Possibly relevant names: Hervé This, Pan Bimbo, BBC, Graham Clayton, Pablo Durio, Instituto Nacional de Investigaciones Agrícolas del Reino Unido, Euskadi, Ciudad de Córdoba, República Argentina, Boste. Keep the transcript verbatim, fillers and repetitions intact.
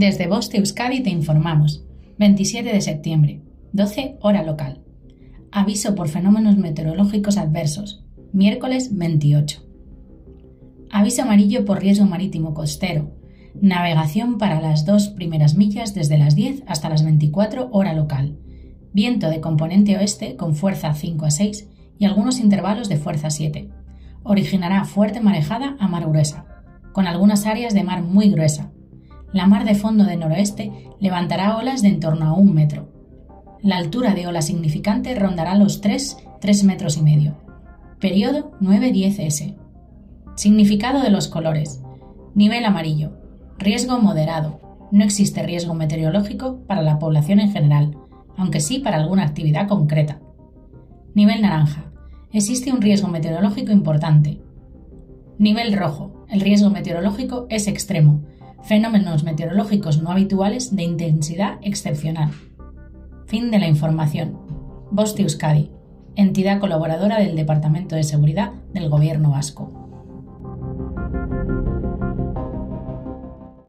Desde Boste, Euskadi, te informamos. veintisiete de septiembre, doce hora local. Aviso por fenómenos meteorológicos adversos. Miércoles veintiocho. Aviso amarillo por riesgo marítimo costero. Navegación para las dos primeras millas desde las diez hasta las veinticuatro hora local. Viento de componente oeste con fuerza cinco a seis y algunos intervalos de fuerza siete. Originará fuerte marejada a mar gruesa, con algunas áreas de mar muy gruesa. La mar de fondo de noroeste levantará olas de en torno a un metro. La altura de ola significante rondará los tres, tres metros y medio. Periodo nueve diez ese. Significado de los colores. Nivel amarillo. Riesgo moderado. No existe riesgo meteorológico para la población en general, aunque sí para alguna actividad concreta. Nivel naranja. Existe un riesgo meteorológico importante. Nivel rojo. El riesgo meteorológico es extremo. Fenómenos meteorológicos no habituales de intensidad excepcional. Fin de la información. Boste Euskadi, entidad colaboradora del Departamento de Seguridad del Gobierno Vasco.